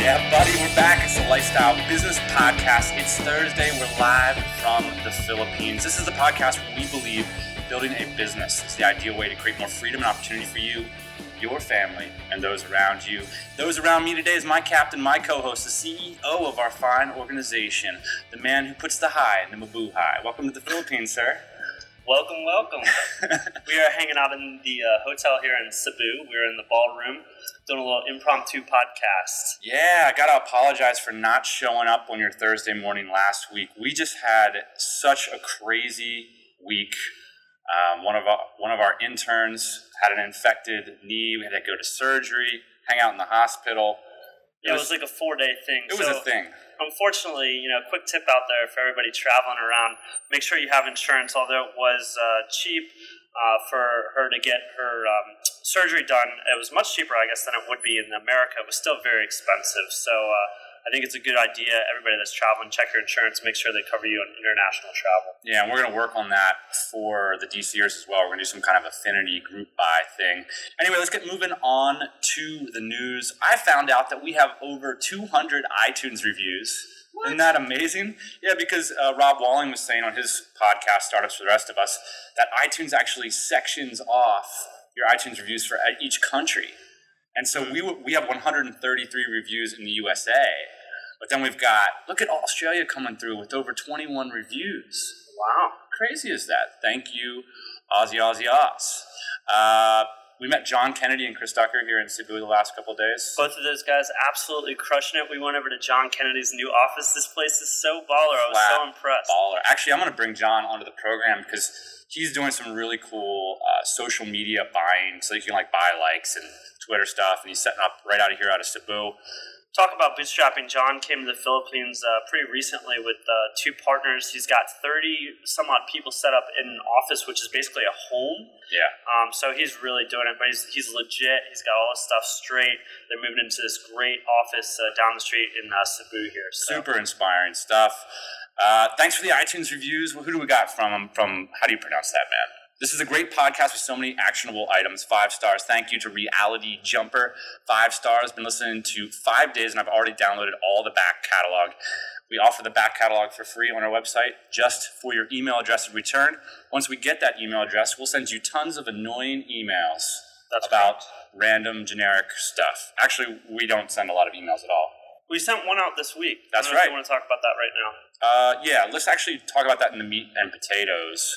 Yeah, buddy, we're back. It's the Lifestyle Business Podcast. It's Thursday. We're live from the Philippines. This is the podcast where we believe building a business is the ideal way to create more freedom and opportunity for you, your family, and those around you. Those around me today is my captain, my co-host, the CEO of our fine organization, the man who puts the high in the mabuhay. Welcome to the Philippines, sir. Welcome, welcome. We are hanging out in the hotel here in Cebu. We're in the ballroom doing a little impromptu podcast. Yeah, I got to apologize for not showing up on your Thursday morning last week. We just had such a crazy week. One of our interns had an infected knee. We had to go to surgery, hang out in the hospital. It was like a 4-day thing. It was a thing. Unfortunately, quick tip out there for everybody traveling around, make sure you have insurance, although it was cheap for her to get her surgery done. It was much cheaper, I guess, than it would be in America. It was still very expensive, so I think it's a good idea. Everybody that's traveling, check your insurance, make sure they cover you on international travel. Yeah, and we're going to work on that for the DCers as well. We're going to do some kind of affinity group buy thing. Anyway, let's get moving on to the news. I found out that we have over 200 iTunes reviews. What? Isn't that amazing? Yeah, because Rob Walling was saying on his podcast, Startups for the Rest of Us, that iTunes actually sections off your iTunes reviews for each country. And so we have 133 reviews in the USA. But then we've got, look at Australia coming through with over 21 reviews. Wow. How crazy is that? Thank you, Aussie. We met John Kennedy and Chris Ducker here in Cebu the last couple of days. Both of those guys absolutely crushing it. We went over to John Kennedy's new office. This place is so baller. I was so impressed. Baller. Actually, I'm going to bring John onto the program because he's doing some really cool social media buying. So you can buy likes and Twitter stuff. And he's setting up right out of here out of Cebu. Talk about bootstrapping. John came to the Philippines pretty recently with two partners. He's got 30 some odd people set up in an office, which is basically a home. Yeah. So he's really doing it, but he's legit. He's got all his stuff straight. They're moving into this great office down the street in Cebu here. So. Super inspiring stuff. Thanks for the iTunes reviews. Well, who do we got from? How do you pronounce that, man? This is a great podcast with so many actionable items. 5 stars. Thank you to Reality Jumper. 5 stars. Been listening to 5 days, and I've already downloaded all the back catalog. We offer the back catalog for free on our website just for your email address in return. Once we get that email address, we'll send you tons of annoying emails about random generic stuff. Actually, we don't send a lot of emails at all. We sent one out this week. That's right. I don't know if you want to talk about that right now. Yeah, let's actually talk about that in the meat and potatoes.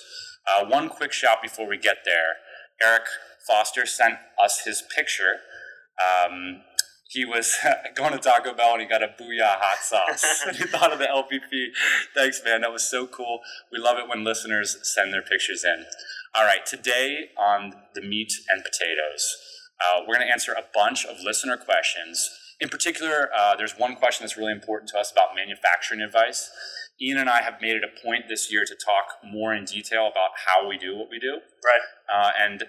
One quick shout before we get there. Eric Foster sent us his picture. He was going to Taco Bell and he got a Booyah hot sauce. And he thought of the LPP. Thanks, man. That was so cool. We love it when listeners send their pictures in. All right, today on the meat and potatoes, we're going to answer a bunch of listener questions. In particular, there's one question that's really important to us about manufacturing advice. Ian and I have made it a point this year to talk more in detail about how we do what we do. Right. And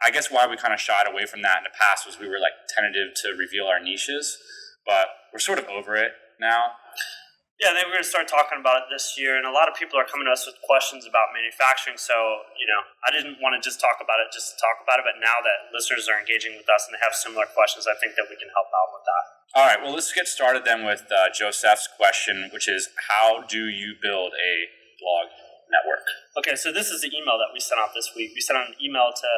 I guess why we kind of shied away from that in the past was we were tentative to reveal our niches, but we're sort of over it now. Yeah, I think we're going to start talking about it this year, and a lot of people are coming to us with questions about manufacturing, so, I didn't want to just talk about it just to talk about it, but now that listeners are engaging with us and they have similar questions, I think that we can help out with that. All right, well, let's get started then with Joseph's question, which is, how do you build a blog network? Okay, so this is the email that we sent out this week. We sent out an email to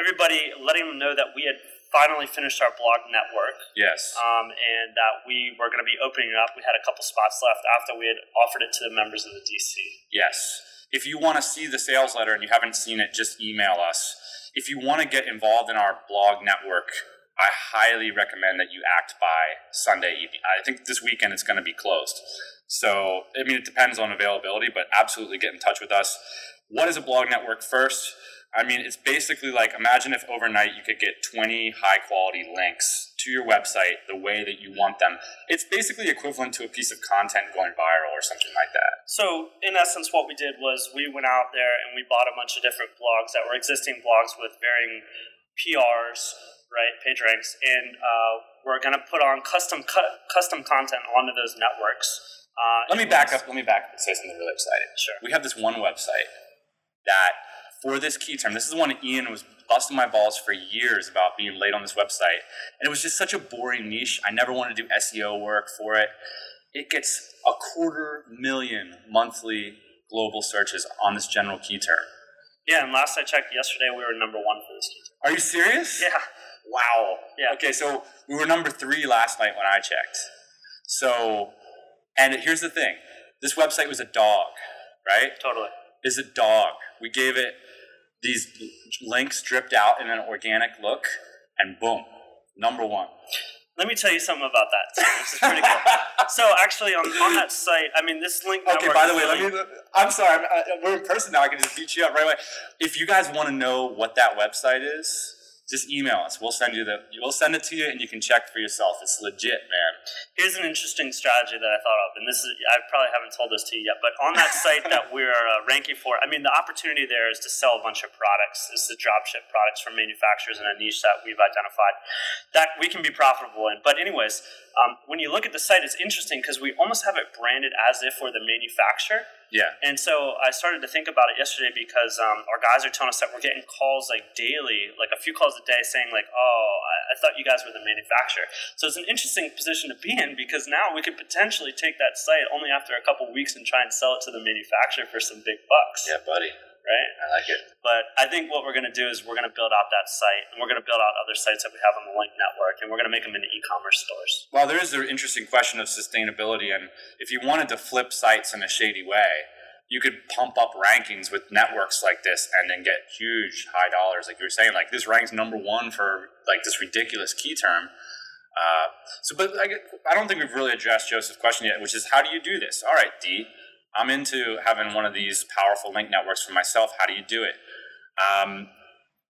everybody letting them know that we had finally finished our blog network. Yes. And that we were going to be opening it up. We had a couple spots left after we had offered it to the members of the DC. Yes. If you want to see the sales letter and you haven't seen it, just email us. If you want to get involved in our blog network, I highly recommend that you act by Sunday evening. I think this weekend it's going to be closed. So, it depends on availability, but absolutely get in touch with us. What is a blog network first? I mean, it's basically like, imagine if overnight you could get 20 high-quality links to your website the way that you want them. It's basically equivalent to a piece of content going viral or something like that. So, in essence, what we did was we went out there and we bought a bunch of different blogs that were existing blogs with varying PRs, right, page ranks, and we're going to put on custom content onto those networks. Let me back up and say something really exciting. Sure. We have this one website that, for this key term, this is the one Ian was busting my balls for years about being late on this website. And it was just such a boring niche. I never wanted to do SEO work for it. It gets 250,000 monthly global searches on this general key term. Yeah, and last I checked yesterday, we were #1 for this key term. Are you serious? Yeah. Wow. Yeah. Okay, so we were #3 last night when I checked. So... and here's the thing. This website was a dog, right? Totally. It's a dog. We gave it these links dripped out in an organic look, and boom, #1. Let me tell you something about that, too. This is pretty cool. So, actually, on that site, I mean, this link... okay, by the way, I'm sorry. We're in person now. I can just beat you up right away. If you guys want to know what that website is... just email us. We'll send it to you, and you can check for yourself. It's legit, man. Here's an interesting strategy that I thought of, and this is, I probably haven't told this to you yet, but on that site that we're ranking for, I mean, the opportunity there is to sell a bunch of products. It's the dropship products from manufacturers in a niche that we've identified that we can be profitable in. But anyways, when you look at the site, it's interesting because we almost have it branded as if we're the manufacturer. Yeah. And so I started to think about it yesterday because our guys are telling us that we're getting calls like daily, like a few calls a day saying like, oh, I thought you guys were the manufacturer. So it's an interesting position to be in because now we could potentially take that site only after a couple of weeks and try and sell it to the manufacturer for some big bucks. Yeah, buddy. Right? I like it. But I think what we're going to do is we're going to build out that site, and we're going to build out other sites that we have on the Link Network, and we're going to make them into e-commerce stores. Well, there is an interesting question of sustainability, and if you wanted to flip sites in a shady way, you could pump up rankings with networks like this and then get huge high dollars. Like you were saying, like this ranks #1 for like this ridiculous key term. I don't think we've really addressed Joseph's question yet, which is how do you do this? All right, D. I'm into having one of these powerful link networks for myself. How do you do it?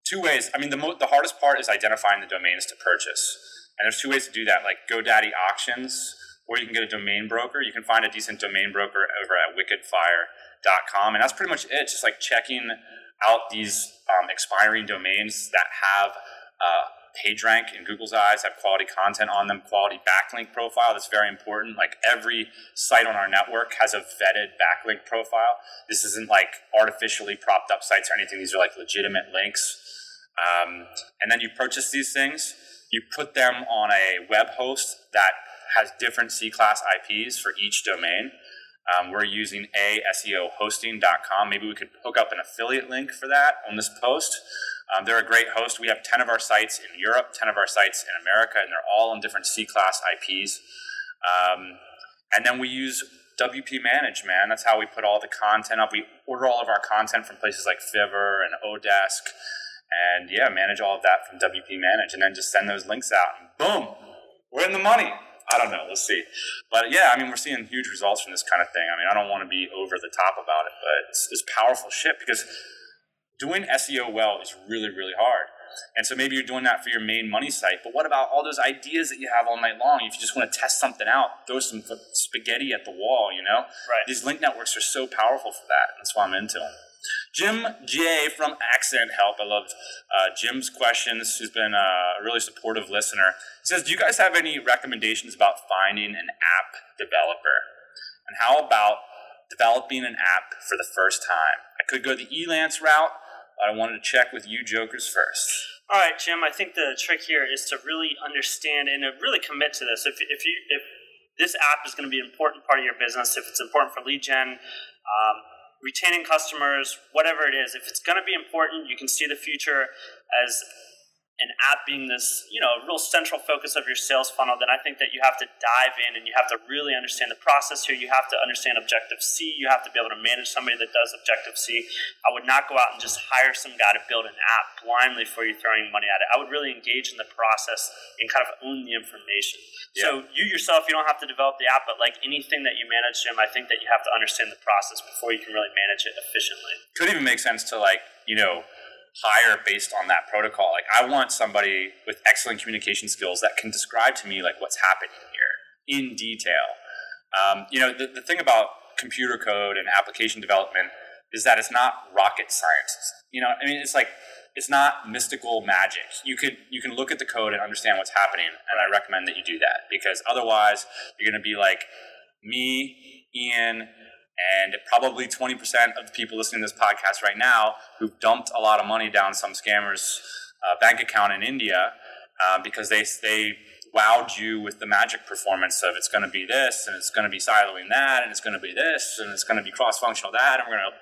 Two ways. I mean, the hardest part is identifying the domains to purchase. And there's two ways to do that, like GoDaddy Auctions, or you can get a domain broker. You can find a decent domain broker over at wickedfire.com. And that's pretty much it, just like checking out these expiring domains that have PageRank in Google's eyes, have quality content on them, quality backlink profile. That's very important. Like every site on our network has a vetted backlink profile. This isn't like artificially propped up sites or anything. These are like legitimate links. And then you purchase these things. You put them on a web host that has different C-class IPs for each domain. We're using aseohosting.com. Maybe we could hook up an affiliate link for that on this post. They're a great host. We have 10 of our sites in Europe, 10 of our sites in America, and they're all on different C-class IPs. And then we use WP Manage, man. That's how we put all the content up. We order all of our content from places like Fiverr and Odesk, and yeah, manage all of that from WP Manage, and then just send those links out, and boom, we're in the money. I don't know. We'll see. But yeah, I mean, we're seeing huge results from this kind of thing. I mean, I don't want to be over the top about it, but it's powerful shit because doing SEO well is really, really hard. And so maybe you're doing that for your main money site, but what about all those ideas that you have all night long? If you just want to test something out, throw some spaghetti at the wall, you know? Right. These link networks are so powerful for that. That's why I'm into them. Jim J from Accent Help. I loved Jim's questions. He's been a really supportive listener. He says, do you guys have any recommendations about finding an app developer? And how about developing an app for the first time? I could go the Elance route, but I wanted to check with you jokers first. All right, Jim. I think the trick here is to really understand and to really commit to this. If this app is going to be an important part of your business, if it's important for lead gen, retaining customers, whatever it is, if it's going to be important, you can see the future as an app being this, you know, real central focus of your sales funnel, then I think that you have to dive in and you have to really understand the process here. You have to understand Objective-C. You have to be able to manage somebody that does Objective-C. I would not go out and just hire some guy to build an app blindly for you throwing money at it. I would really engage in the process and kind of own the information. Yeah. So you yourself, you don't have to develop the app, but like anything that you manage, Jim, I think that you have to understand the process before you can really manage it efficiently. Could even make sense to like, you know, hire based on that protocol. Like, I want somebody with excellent communication skills that can describe to me like what's happening here in detail. The thing about computer code and application development is that it's not rocket science. It's not mystical magic. You can look at the code and understand what's happening, and I recommend that you do that, because otherwise you're going to be like me, Ian, and probably 20% of the people listening to this podcast right now who've dumped a lot of money down some scammer's bank account in India because they wowed you with the magic performance of it's going to be this, and it's going to be siloing that, and it's going to be this, and it's going to be cross-functional that, and we're going to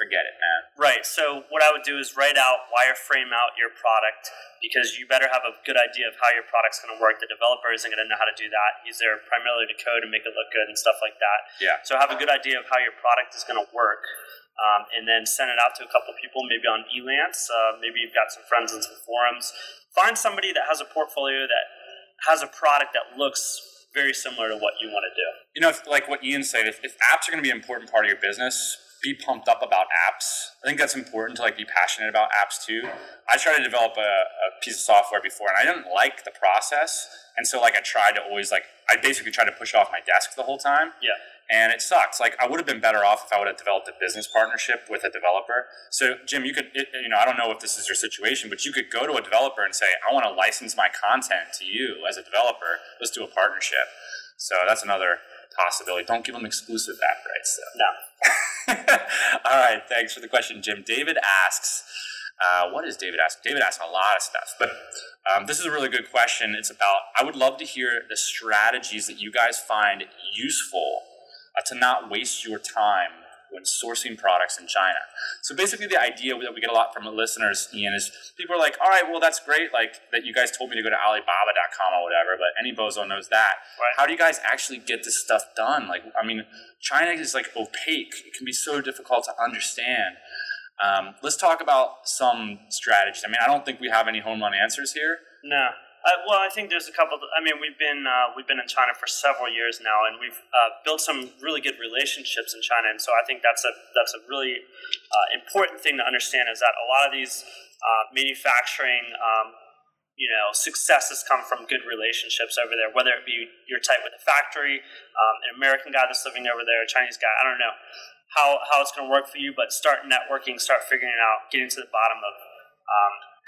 forget it, man. Right. So what I would do is wireframe out your product, because you better have a good idea of how your product's going to work. The developer isn't going to know how to do that. He's there primarily to code and make it look good and stuff like that. Yeah. So have a good idea of how your product is going to work, and then send it out to a couple people, maybe on Elance. Maybe you've got some friends in some forums. Find somebody that has a portfolio that has a product that looks very similar to what you want to do. Like what Ian said, if apps are going to be an important part of your business, be pumped up about apps. I think that's important to be passionate about apps too. I tried to develop a piece of software before, and I didn't like the process. And so I tried to always I basically tried to push off my desk the whole time. Yeah. And it sucks. I would have been better off if I would have developed a business partnership with a developer. So Jim, you could, I don't know if this is your situation, but you could go to a developer and say, I want to license my content to you as a developer. Let's do a partnership. So that's another possibility. Don't give them exclusive app rights, though. No. All right, thanks for the question, Jim. David asks, what does David ask? David asks a lot of stuff, but this is a really good question. It's about, I would love to hear the strategies that you guys find useful to not waste your time when sourcing products in China. So basically the idea that we get a lot from listeners, Ian, is people are like, all right, well, that's great that you guys told me to go to Alibaba.com or whatever, but any bozo knows that. Right. How do you guys actually get this stuff done? China is opaque. It can be so difficult to understand. Let's talk about some strategies. I don't think we have any home run answers here. No. I think there's a couple. We've been in China for several years now, and we've built some really good relationships in China. And so I think that's a really important thing to understand, is that a lot of these manufacturing successes come from good relationships over there. Whether it be you're tight with a factory, an American guy that's living over there, a Chinese guy, I don't know how it's going to work for you, but start networking, start figuring it out, getting to the bottom of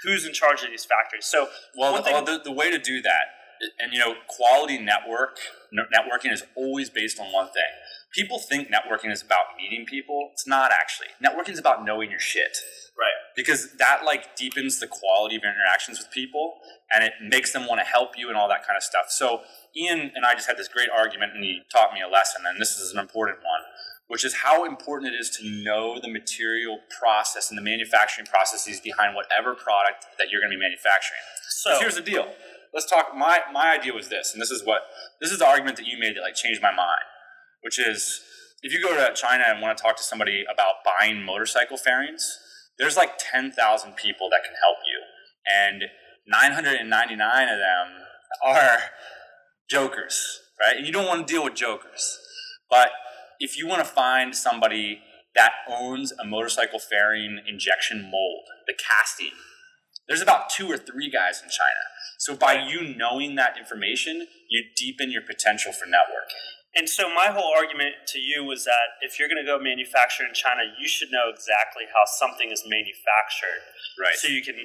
who's in charge of these factories. So, the way to do that, and quality networking is always based on one thing. People think networking is about meeting people. It's not actually. Networking is about knowing your shit, right? Because that deepens the quality of your interactions with people, and it makes them want to help you and all that kind of stuff. So, Ian and I just had this great argument, and he taught me a lesson, and this is an important one, which is how important it is to know the material process and the manufacturing processes behind whatever product that you're going to be manufacturing. So here's the deal. Let's talk. My idea was this, and this is the argument that you made that changed my mind, which is if you go to China and want to talk to somebody about buying motorcycle fairings, there's 10,000 people that can help you, and 999 of them are jokers, right? And you don't want to deal with jokers, but if you want to find somebody that owns a motorcycle fairing injection mold, the casting, there's about 2 or 3 guys in China. So by you knowing that information, you deepen your potential for networking. And so my whole argument to you was that if you're going to go manufacture in China, you should know exactly how something is manufactured. Right. So you can,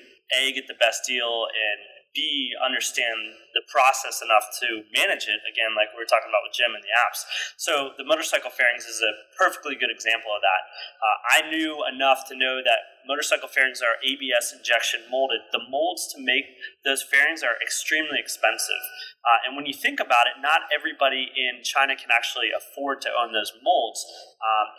A, get the best deal, and B, understand the process enough to manage it, again, like we were talking about with Jim and the apps. So the motorcycle fairings is a perfectly good example of that. I knew enough to know that motorcycle fairings are ABS injection molded. The molds to make those fairings are extremely expensive. And when you think about it, not everybody in China can actually afford to own those molds.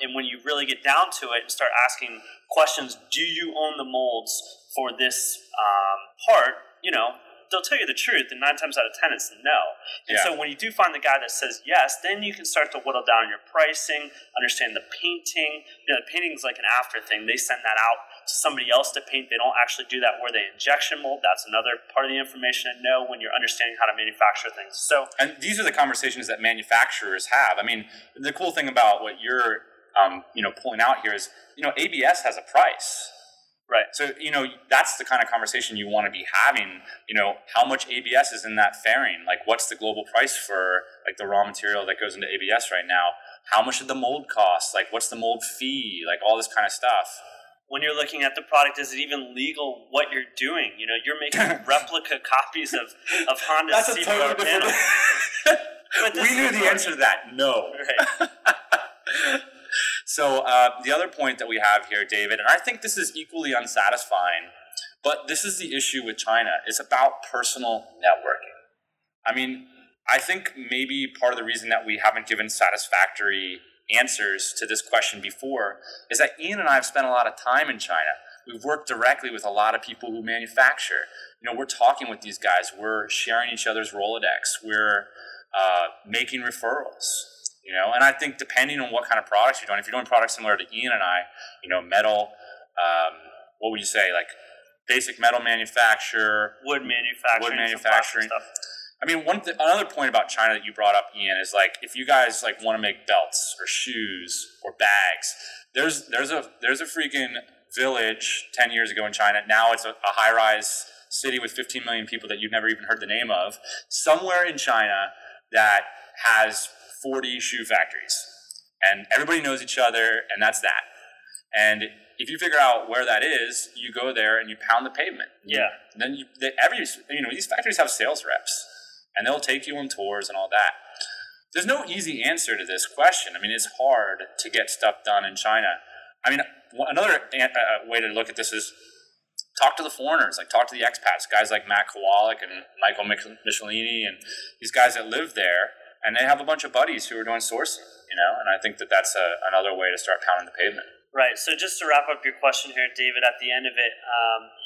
And when you really get down to it and start asking questions, do you own the molds for this part? They'll tell you the truth, and 9 times out of 10 it's no. And so when you do find the guy that says yes, then you can start to whittle down your pricing, understand the painting. The painting's an after thing. They send that out to somebody else to paint. They don't actually do that where they injection mold. That's another part of the information to know when you're understanding how to manufacture things. So, and these are the conversations that manufacturers have. The cool thing about what you're pulling out here is ABS has a price. Right. So, you know, that's the kind of conversation you want to be having. You know, how much ABS is in that fairing? Like, what's the global price for, like, the raw material that goes into ABS right now? How much did the mold cost? Like, what's the mold fee? Like, all this kind of stuff. When you're looking at the product, is it even legal what you're doing? You know, you're making replica copies of Honda's C-Power panels. We knew the answer to that. No. Right. So the other point that we have here, David, and I think this is equally unsatisfying, but this is the issue with China. It's about personal networking. I mean, I think maybe part of the reason that we haven't given satisfactory answers to this question before is that Ian and I have spent a lot of time in China. We've worked directly with a lot of people who manufacture. You know, we're talking with these guys. We're sharing each other's Rolodex. We're making referrals. You know, and I think depending on what kind of products you're doing, if you're doing products similar to Ian and I, you know, metal, what would you say, like basic metal manufacture, wood manufacturing. Stuff. I mean, another point about China that you brought up, Ian, is like if you guys like want to make belts or shoes or bags, there's a freaking village 10 years ago in China. Now it's a high-rise city with 15 million people that you've never even heard the name of, somewhere in China that has 40 shoe factories, and everybody knows each other, and that's that. And if you figure out where that is, you go there and you pound the pavement. Yeah. And then these factories have sales reps, and they'll take you on tours and all that. There's no easy answer to this question. I mean, it's hard to get stuff done in China. I mean, another way to look at this is talk to the foreigners, like talk to the expats, guys like Matt Kowalik and Michael Michelini, and these guys that live there. And they have a bunch of buddies who are doing sourcing, you know, and I think that's another way to start pounding the pavement. Right. So just to wrap up your question here, David, at the end of it,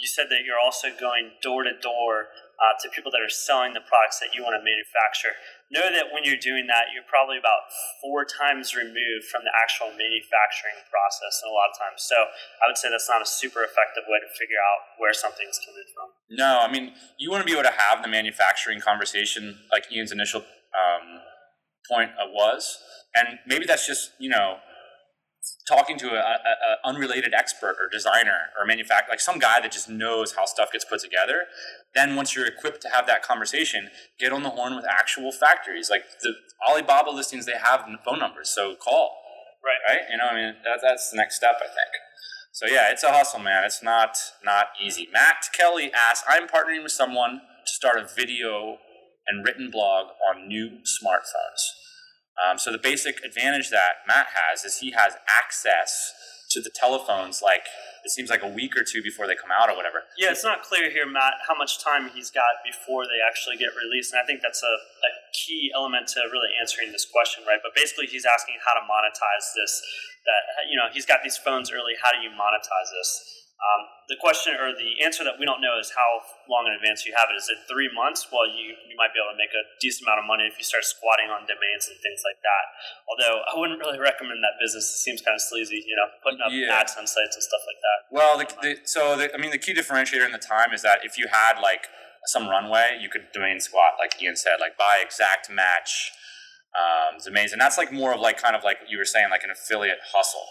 you said that you're also going door to door to people that are selling the products that you want to manufacture. Know that when you're doing that, you're probably about 4 times removed from the actual manufacturing process a lot of times. So I would say that's not a super effective way to figure out where something's coming from. No, I mean, you want to be able to have the manufacturing conversation like Ian's initial point was, and maybe that's just, you know, talking to an unrelated expert or designer or manufacturer, like some guy that just knows how stuff gets put together. Then once you're equipped to have that conversation, get on the horn with actual factories. Like the Alibaba listings, they have phone numbers, so call. Right. You know, I mean, that's the next step, I think. So yeah, it's a hustle, man. It's not easy. Matt Kelly asks, I'm partnering with someone to start a video and written blog on new smartphones. So the basic advantage that Matt has is he has access to the telephones, like it seems like a week or two before they come out or whatever. Yeah, it's not clear here, Matt, how much time he's got before they actually get released. And I think that's a key element to really answering this question, right? But basically he's asking how to monetize this, that, you know, he's got these phones early. How do you monetize this? The question or the answer that we don't know is how long in advance you have it. Is it 3 months? Well, you might be able to make a decent amount of money if you start squatting on domains and things like that. Although I wouldn't really recommend that business. It seems kind of sleazy, you know, putting up ads on sites and stuff like that. Well, the key differentiator in the time is that if you had like some runway, you could domain squat, like Ian said, like buy exact match domains, and that's like more of like kind of like what you were saying, like an affiliate hustle.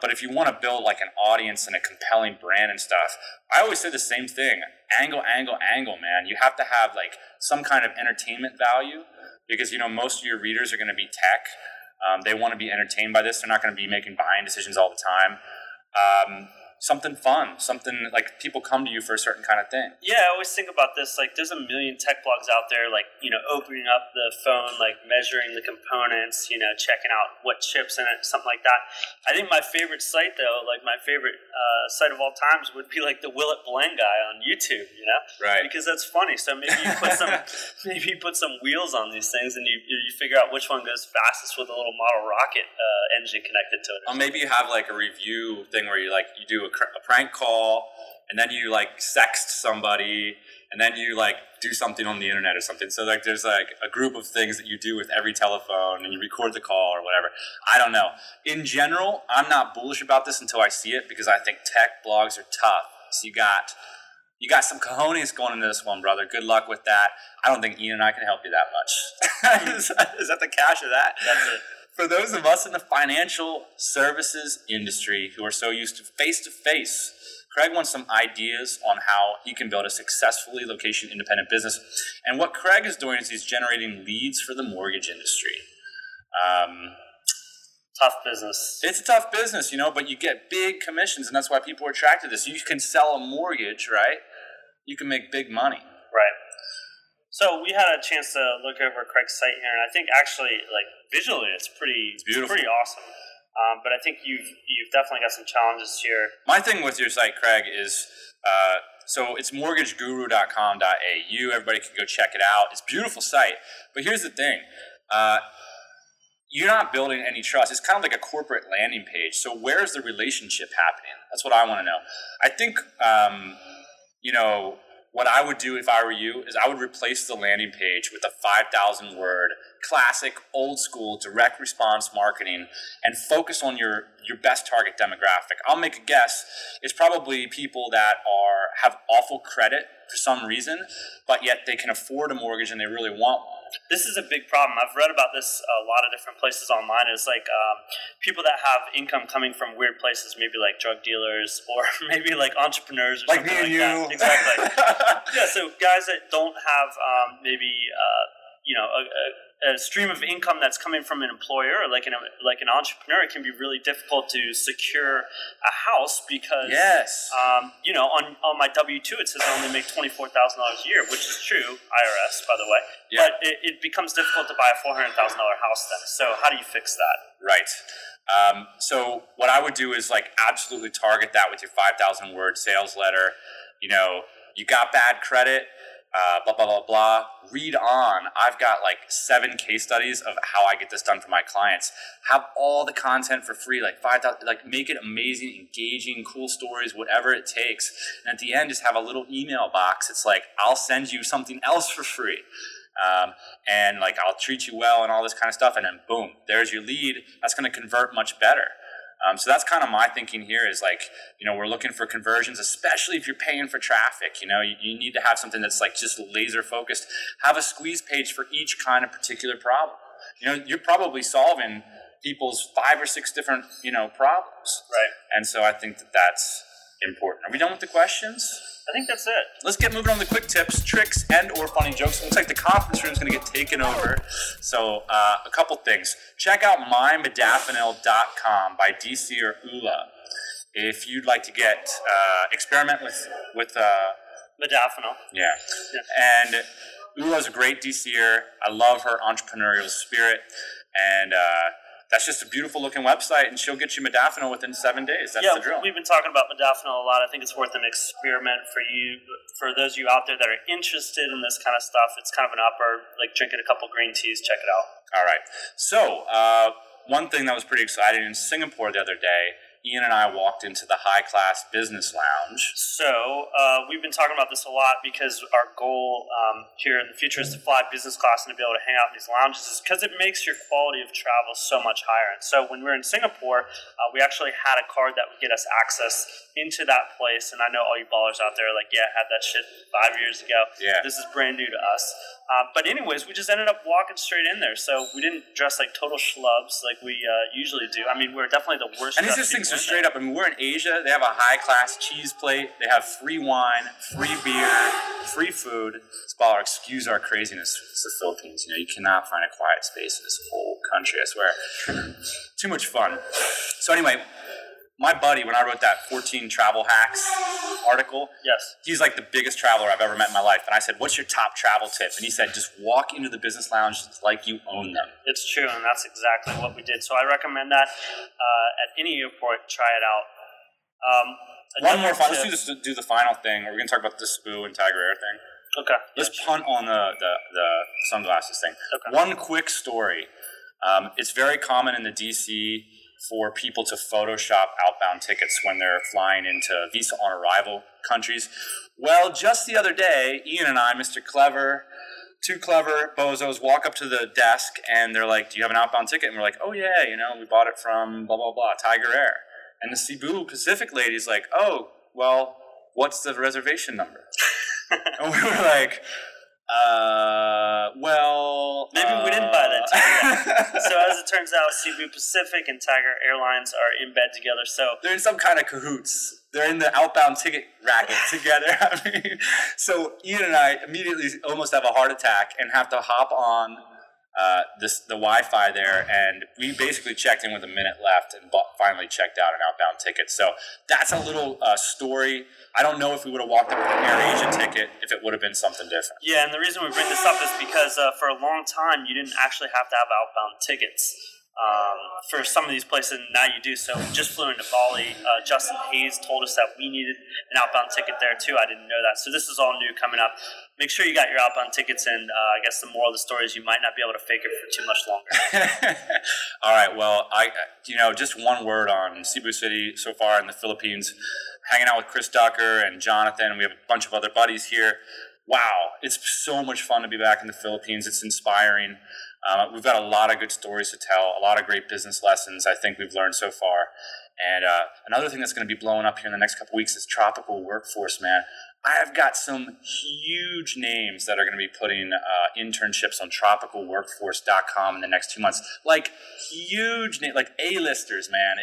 But if you want to build like an audience and a compelling brand and stuff, I always say the same thing, angle, man. You have to have like some kind of entertainment value because, you know, most of your readers are going to be tech. They want to be entertained by this. They're not going to be making buying decisions all the time. Something fun, something like people come to you for a certain kind of thing. Yeah, I always think about this. Like, there's a million tech blogs out there, like, you know, opening up the phone, like measuring the components, you know, checking out what chips in it, something like that. I think my favorite site, though, like my favorite site of all times would be like the Will It Blend guy on YouTube, you know? Right. Because that's funny. So maybe you put some wheels on these things and you figure out which one goes fastest with a little model rocket engine connected to it. Or maybe you have like a review thing where you like you do a prank call, and then you like sext somebody, and then you like do something on the internet or something. So like there's like a group of things that you do with every telephone, and you record the call or whatever. I don't know. In general, I'm not bullish about this until I see it because I think tech blogs are tough. So you got some cojones going into this one, brother. Good luck with that. I don't think Ian and I can help you that much. Is that the cash of that? That's it. for those of us in the financial services industry who are so used to face-to-face, Craig wants some ideas on how he can build a successfully location-independent business. And what Craig is doing is he's generating leads for the mortgage industry. Tough business. It's a tough business, you know, but you get big commissions, and that's why people are attracted to this. You can sell a mortgage, right? You can make big money. Right. So we had a chance to look over Craig's site here, and I think actually, like, visually, it's pretty awesome. But I think you've definitely got some challenges here. My thing with your site, Craig, is so it's mortgageguru.com.au. Everybody can go check it out. It's a beautiful site. But here's the thing. You're not building any trust. It's kind of like a corporate landing page. So where's the relationship happening? That's what I want to know. I think, what I would do if I were you is I would replace the landing page with a 5,000-word classic, old-school, direct response marketing and focus on your best target demographic. I'll make a guess. It's probably people that have awful credit for some reason, but yet they can afford a mortgage and they really want one. This is a big problem. I've read about this a lot of different places online. It's like people that have income coming from weird places, maybe like drug dealers or maybe like entrepreneurs or something like that. Exactly. Yeah, so guys that don't have a stream of income that's coming from an employer or like an entrepreneur, it can be really difficult to secure a house because, on my W-2, it says I only make $24,000 a year, which is true, IRS, by the way. Yeah. But it becomes difficult to buy a $400,000 house then. So how do you fix that? Right. So what I would do is like absolutely target that with your 5,000-word sales letter. You know, you got bad credit. Blah, blah, blah, blah. Read on. I've got like 7 case studies of how I get this done for my clients. Have all the content for free, like 5,000, like make it amazing, engaging, cool stories, whatever it takes. And at the end, just have a little email box. It's like, I'll send you something else for free. And like, I'll treat you well and all this kind of stuff. And then boom, there's your lead. That's going to convert much better. So that's kind of my thinking here is like, you know, we're looking for conversions, especially if you're paying for traffic. You know, you need to have something that's like just laser focused. Have a squeeze page for each kind of particular problem. You know, you're probably solving people's 5 or 6 different, you know, problems. Right. And so I think that that's important. Are we done with the questions? I think that's it. Let's get moving on to quick tips, tricks, and or funny jokes. It looks like the conference room is going to get taken over. So a couple things. Check out modafinil.com by DC or Ula if you'd like to get experiment with modafinil. Yeah. And Ula's a great DCer. I love her entrepreneurial spirit. And that's just a beautiful looking website, and she'll get you modafinil within 7 days. That's the drill. We've been talking about modafinil a lot. I think it's worth an experiment for you, for those of you out there that are interested in this kind of stuff. It's kind of an upper, like drinking a couple green teas. Check it out. All right. So one thing that was pretty exciting in Singapore the other day, Ian and I walked into the high-class business lounge. So we've been talking about this a lot because our goal here in the future is to fly business class and to be able to hang out in these lounges because it makes your quality of travel so much higher. And so when we were in Singapore, we actually had a card that would get us access into that place. And I know all you ballers out there are like, yeah, I had that shit 5 years ago. Yeah. This is brand new to us. But anyways, we just ended up walking straight in there. So we didn't dress like total schlubs like we usually do. I mean, we're definitely the worst. And these just things are straight up. I mean, we're in Asia. They have a high-class cheese plate. They have free wine, free beer, free food. Spoiler, excuse our craziness. It's the Philippines. You know, you cannot find a quiet space in this whole country, I swear. Too much fun. So anyway, my buddy, when I wrote that 14 travel hacks article, yes, he's like the biggest traveler I've ever met in my life. And I said, what's your top travel tip? And he said, just walk into the business lounge like you own them. It's true, and that's exactly what we did. So I recommend that at any airport, try it out. One more final. Let's do the final thing. We're going to talk about the Cebu and Tiger Air thing. Okay. Let's punt on the sunglasses thing. Okay. One quick story. It's very common in the DC for people to Photoshop outbound tickets when they're flying into visa on arrival countries. Well, just the other day, Ian and I, Mr. Clever, two clever bozos, walk up to the desk and they're like, do you have an outbound ticket? And we're like, oh yeah, you know, we bought it from blah, blah, blah, Tiger Air. And the Cebu Pacific lady's like, oh, well, what's the reservation number? And we were like, well, maybe we didn't buy that ticket. So as it turns out, Cebu Pacific and Tiger Airlines are in bed together. So they're in some kind of cahoots. They're in the outbound ticket racket together. I mean, so Ian and I immediately almost have a heart attack and have to hop on the Wi-Fi there, and we basically checked in with a minute left and finally checked out an outbound ticket. So that's a little story. I don't know if we would have walked up with an AirAsia ticket if it would have been something different. Yeah, and the reason we bring this up is because for a long time you didn't actually have to have outbound tickets. For some of these places, now you do. So we just flew into Bali. Justin Hayes told us that we needed an outbound ticket there too. I didn't know that. So this is all new coming up. Make sure you got your outbound tickets, and I guess the moral of the story is you might not be able to fake it for too much longer. All right. Well, just one word on Cebu City so far in the Philippines. Hanging out with Chris Ducker and Jonathan, and we have a bunch of other buddies here. Wow, it's so much fun to be back in the Philippines. It's inspiring. We've got a lot of good stories to tell, a lot of great business lessons I think we've learned so far. And another thing that's going to be blowing up here in the next couple of weeks is Tropical Workforce, man. I've got some huge names that are going to be putting internships on tropicalworkforce.com in the next 2 months. Like huge names, like A-listers, man.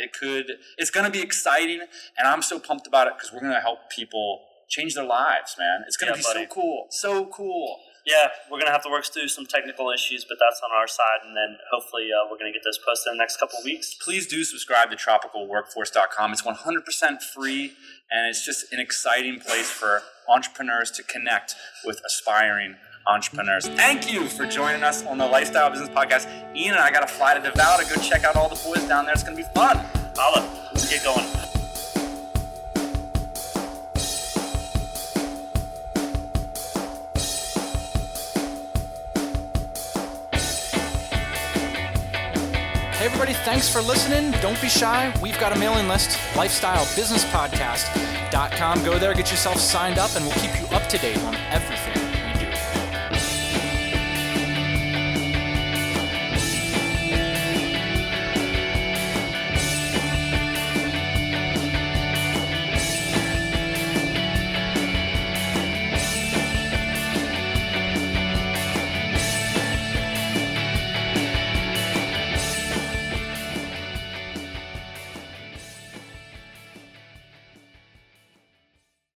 It's going to be exciting, and I'm so pumped about it because we're going to help people change their lives, man. It's going to be so cool. So cool. Yeah, we're going to have to work through some technical issues, but that's on our side, and then hopefully we're going to get this posted in the next couple of weeks. Please do subscribe to tropicalworkforce.com. It's 100% free, and it's just an exciting place for entrepreneurs to connect with aspiring entrepreneurs. Thank you for joining us on the Lifestyle Business Podcast. Ian and I got to fly to Davao to go check out all the boys down there. It's going to be fun. Holla. Let's get going. Hey everybody, thanks for listening. Don't be shy. We've got a mailing list, lifestylebusinesspodcast.com. Go there, get yourself signed up, and we'll keep you up to date on everything.